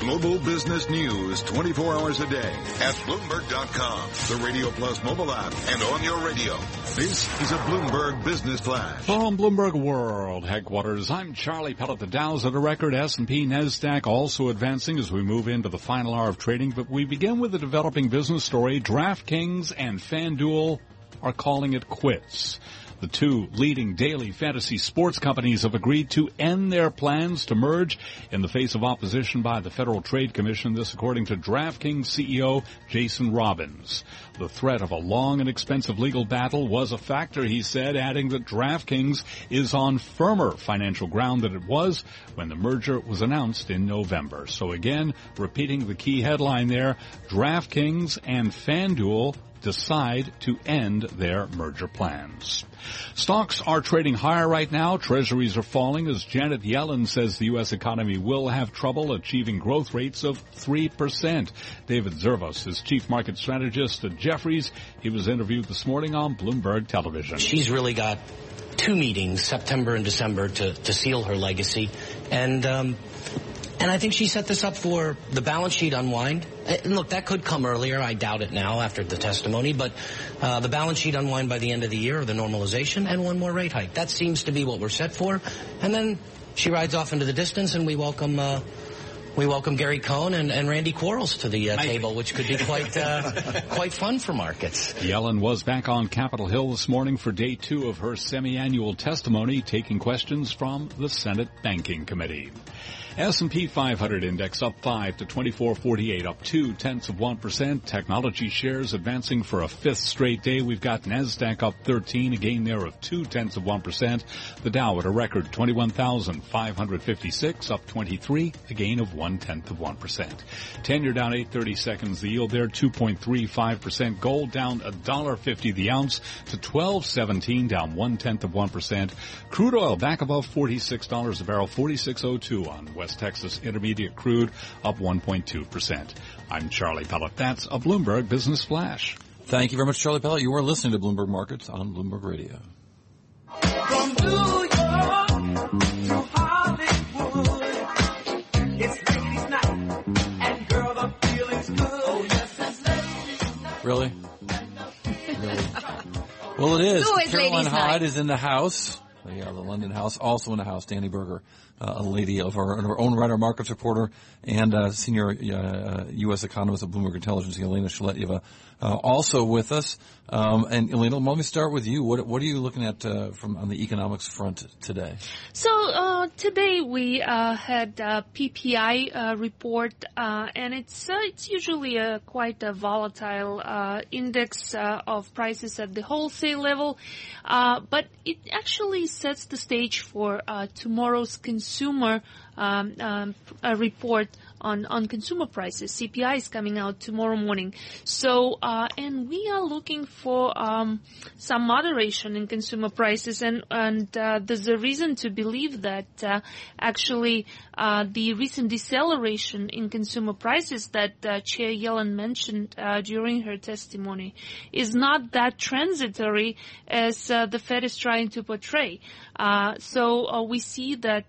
Global business news 24 hours a day at Bloomberg.com, the Radio Plus mobile app, and on your radio. This is a Bloomberg Business Flash. From Bloomberg World Headquarters, I'm Charlie Pellet. The Dow's at a record. S&P, NASDAQ also advancing as we move into the final hour of trading. But we begin with a developing business story. DraftKings and FanDuel are calling it quits. The two leading daily fantasy sports companies have agreed to end their plans to merge in the face of opposition by the Federal Trade Commission, this according to DraftKings CEO Jason Robins. The threat of a long and expensive legal battle was a factor, he said, adding that DraftKings is on firmer financial ground than it was when the merger was announced in November. So again, repeating the key headline there, DraftKings and FanDuel decide to end their merger plans. Stocks are trading higher right now. Treasuries are falling as Janet Yellen says the U.S. economy will have trouble achieving growth rates of 3%. David Zervos is chief market strategist at Jefferies. He was interviewed this morning on Bloomberg Television. She's really got two meetings, September and December, to seal her legacy. And I think she set this up for the balance sheet unwind. And look, that could come earlier. I doubt it now after the testimony. But the balance sheet unwind by the end of the year, or the normalization, and one more rate hike. That seems to be what we're set for. And then she rides off into the distance, and we welcome Gary Cohn and Randy Quarles to the table, which could be quite fun for markets. Yellen was back on Capitol Hill this morning for day two of her semi-annual testimony, taking questions from the Senate Banking Committee. S&P 500 index up 5 to 2448, up 0.2%. Technology shares advancing for a fifth straight day. We've got NASDAQ up 13, a gain there of 0.2%. The Dow at a record 21,556, up 23, a gain of 0.1%. 10-year down 830 seconds. The yield there 2.35%. Gold down $1.50 the ounce to 12.17, down 0.1%. Crude oil back above $46 a barrel, 46.02 on West Texas Intermediate crude up 1.2%. I'm Charlie Pellet. That's a Bloomberg Business Flash. Thank you very much, Charlie Pellet. You are listening to Bloomberg Markets on Bloomberg Radio. From New York to Hollywood, it's ladies' night, and girl, the feeling's good. Oh, yes, that's ladies' night. Really? Really? Well, it is. Caroline Hyde is in the house. Yeah, the London house, also in the house, Danny Berger, a lady of our own right, our markets reporter, and senior U.S. economist at Bloomberg Intelligence, Yelena Shulyatyeva, also with us. And Yelena, let me start with you. What are you looking at on the economics front today? So today we had a PPI report, and it's usually quite a volatile index of prices at the wholesale level, but it actually sets the stage for tomorrow's consumer report on consumer prices. CPI is coming out tomorrow morning. So, and we are looking for some moderation in consumer prices, and there's a reason to believe that actually the recent deceleration in consumer prices that Chair Yellen mentioned during her testimony is not that transitory as the Fed is trying to portray. So we see that,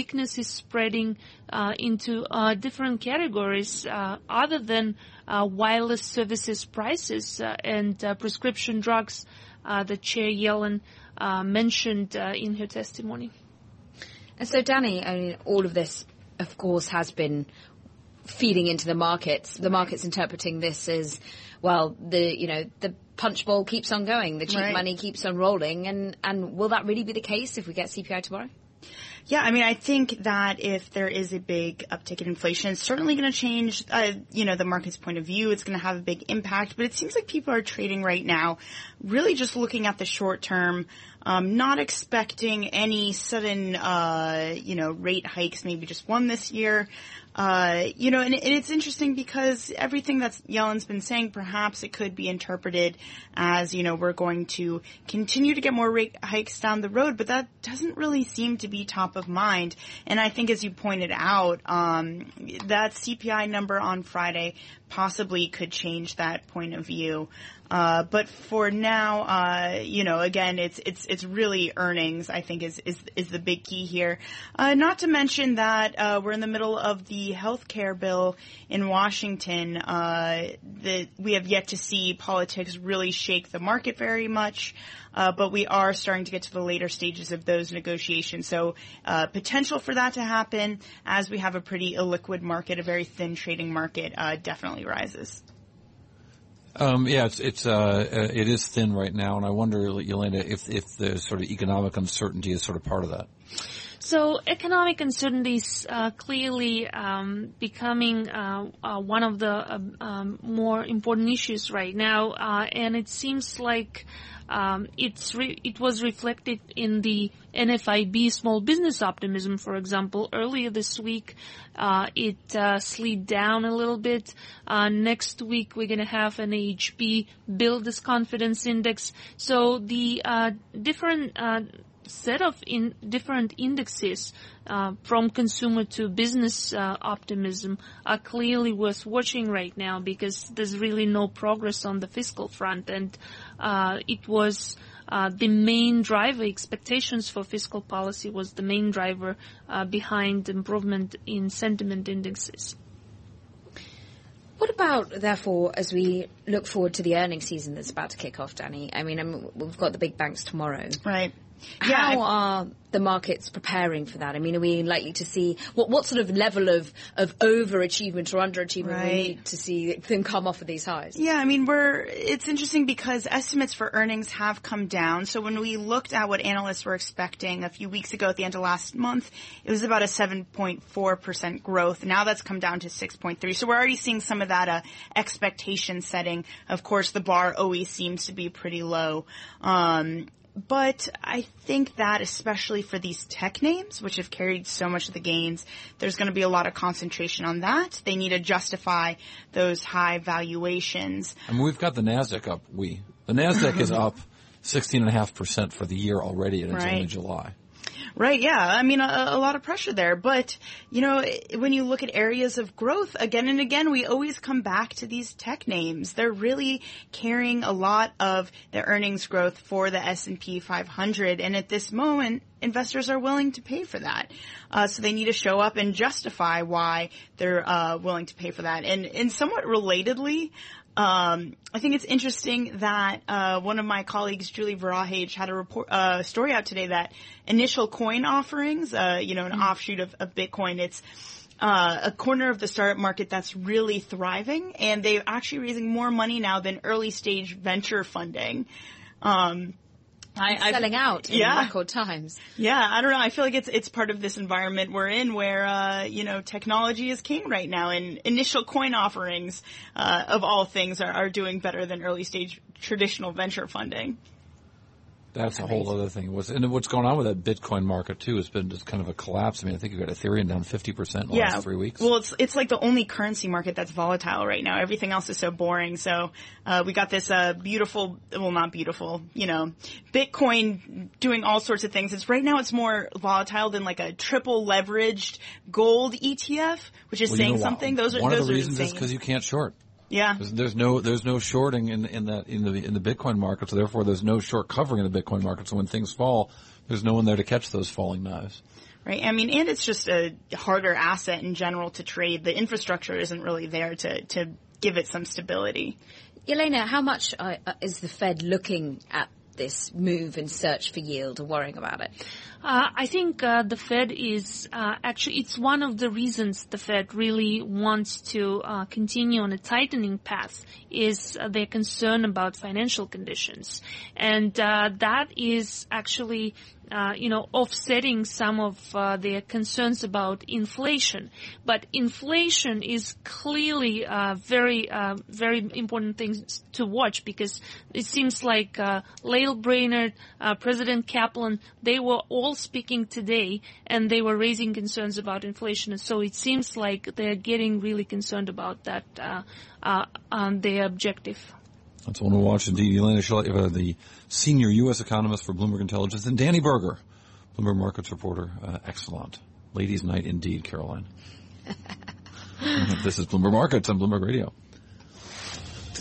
weakness is spreading into different categories other than wireless services prices and prescription drugs that Chair Yellen mentioned in her testimony. And so, Danny, I mean, all of this, of course, has been feeding into the markets. The market's interpreting this as, well, the punch bowl keeps on going, the cheap money keeps on rolling, and will that really be the case if we get CPI tomorrow? Yeah, I mean, I think that if there is a big uptick in inflation, it's certainly going to change, the market's point of view. It's going to have a big impact. But it seems like people are trading right now, really just looking at the short term, not expecting any sudden, rate hikes, maybe just one this year. And it's interesting because everything that Yellen's been saying, perhaps it could be interpreted as, we're going to continue to get more rate hikes down the road, but that doesn't really seem to be top of mind. And I think, as you pointed out, that CPI number on Friday possibly could change that point of view. But for now, again, it's really earnings, I think, is the big key here. Not to mention that, we're in the middle of the healthcare bill in Washington, that we have yet to see politics really shake the market very much. But we are starting to get to the later stages of those negotiations. So, potential for that to happen as we have a pretty illiquid market, a very thin trading market, definitely rises. It is thin right now, and I wonder, Yelena, if the sort of economic uncertainty is sort of part of that. So economic uncertainty is clearly becoming one of the more important issues right now, and it seems like it was reflected in the NFIB small business optimism, for example. Earlier this week, it slid down a little bit. Next week, we're going to have an AHP Builders Confidence Index. So the different set of different indexes from consumer to business optimism are clearly worth watching right now, because there's really no progress on the fiscal front, and it was the main driver. Expectations for fiscal policy was the main driver behind improvement in sentiment indexes. What about, therefore, as we look forward to the earnings season that's about to kick off, Dani? We've got the big banks tomorrow. Right. Yeah, how are the markets preparing for that? are we likely to see what sort of level of overachievement or underachievement we need to see them come off of these highs? Yeah, it's interesting because estimates for earnings have come down. So when we looked at what analysts were expecting a few weeks ago at the end of last month, it was about a 7.4% growth. Now that's come down to 6.3%. So we're already seeing some of that expectation setting. Of course, the bar always seems to be pretty low. But I think that especially for these tech names, which have carried so much of the gains, there's going to be a lot of concentration on that. They need to justify those high valuations. We've got the NASDAQ up. The NASDAQ is up 16.5% for the year already, and it's only July. Right, yeah. A lot of pressure there. But, when you look at areas of growth, again and again, we always come back to these tech names. They're really carrying a lot of the earnings growth for the S&P 500. And at this moment, investors are willing to pay for that. So they need to show up and justify why they're willing to pay for that. And somewhat relatedly, I think it's interesting that one of my colleagues, Julie Verahage, had a story out today that initial coin offerings, an offshoot of Bitcoin, it's a corner of the startup market that's really thriving, and they're actually raising more money now than early stage venture funding. Selling out in record times. Yeah, I don't know. I feel like it's part of this environment we're in where, technology is king right now, and initial coin offerings, of all things, are doing better than early stage traditional venture funding. That's a whole other thing. And what's going on with that Bitcoin market, too, has been just kind of a collapse. I think you've got Ethereum down 50% in the last 3 weeks. Well, it's like the only currency market that's volatile right now. Everything else is so boring. So we got this beautiful – well, not beautiful, Bitcoin doing all sorts of things. Right now it's more volatile than like a triple leveraged gold ETF, which is saying something. One of the reasons is because you can't short. Yeah. There's no shorting in the Bitcoin market, so therefore there's no short covering in the Bitcoin market. So when things fall, there's no one there to catch those falling knives. Right. And it's just a harder asset in general to trade. The infrastructure isn't really there to give it some stability. Yelena, how much is the Fed looking at this move and search for yield and worrying about it? I think the Fed is it's one of the reasons the Fed really wants to continue on a tightening path is their concern about financial conditions. And that is actually offsetting some of their concerns about inflation. But inflation is clearly very, very important thing to watch, because it seems like Lael Brainard, President Kaplan, they were all speaking today and they were raising concerns about inflation. And so it seems like they're getting really concerned about that on their objective. That's one we'll watch. Indeed, Yelena Shulyatyeva, the senior U.S. economist for Bloomberg Intelligence, and Danny Berger, Bloomberg Markets reporter. Excellent. Ladies' night indeed, Caroline. This is Bloomberg Markets on Bloomberg Radio.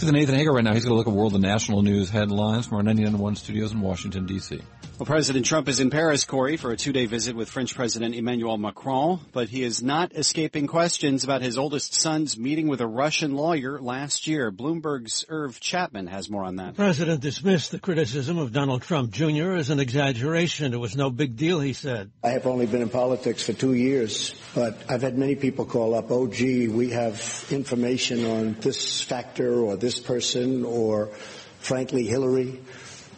Let's get to Nathan Hager right now. He's going to look at world and national news headlines from our 99.1 studios in Washington, D.C. Well, President Trump is in Paris, Corey, for a two-day visit with French President Emmanuel Macron, but he is not escaping questions about his oldest son's meeting with a Russian lawyer last year. Bloomberg's Irv Chapman has more on that. The president dismissed the criticism of Donald Trump Jr. as an exaggeration. It was no big deal, he said. I have only been in politics for 2 years, but I've had many people call up, oh, gee, we have information on this factor or this person or, frankly, Hillary.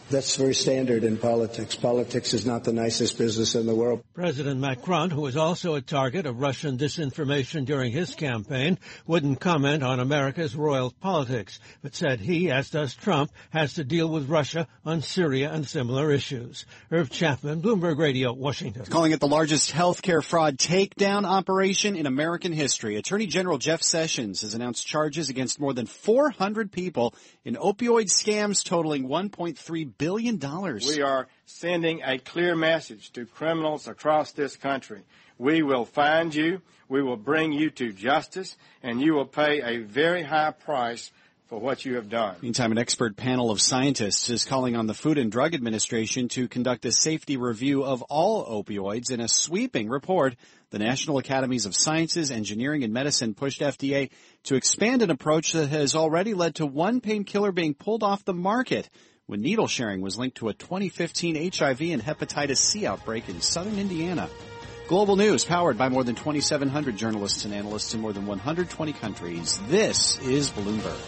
That's very standard in politics. Politics is not the nicest business in the world. President Macron, who was also a target of Russian disinformation during his campaign, wouldn't comment on America's royal politics, but said he, as does Trump, has to deal with Russia on Syria and similar issues. Irv Chapman, Bloomberg Radio, Washington. Calling it the largest health care fraud takedown operation in American history. Attorney General Jeff Sessions has announced charges against more than 400 people in opioid scams totaling $1.3 billion. We are sending a clear message to criminals across this country. We will find you, we will bring you to justice, and you will pay a very high price for what you have done. Meantime, an expert panel of scientists is calling on the Food and Drug Administration to conduct a safety review of all opioids in a sweeping report. The National Academies of Sciences, Engineering, and Medicine pushed FDA to expand an approach that has already led to one painkiller being pulled off the market when needle sharing was linked to a 2015 HIV and hepatitis C outbreak in southern Indiana. Global news powered by more than 2,700 journalists and analysts in more than 120 countries. This is Bloomberg.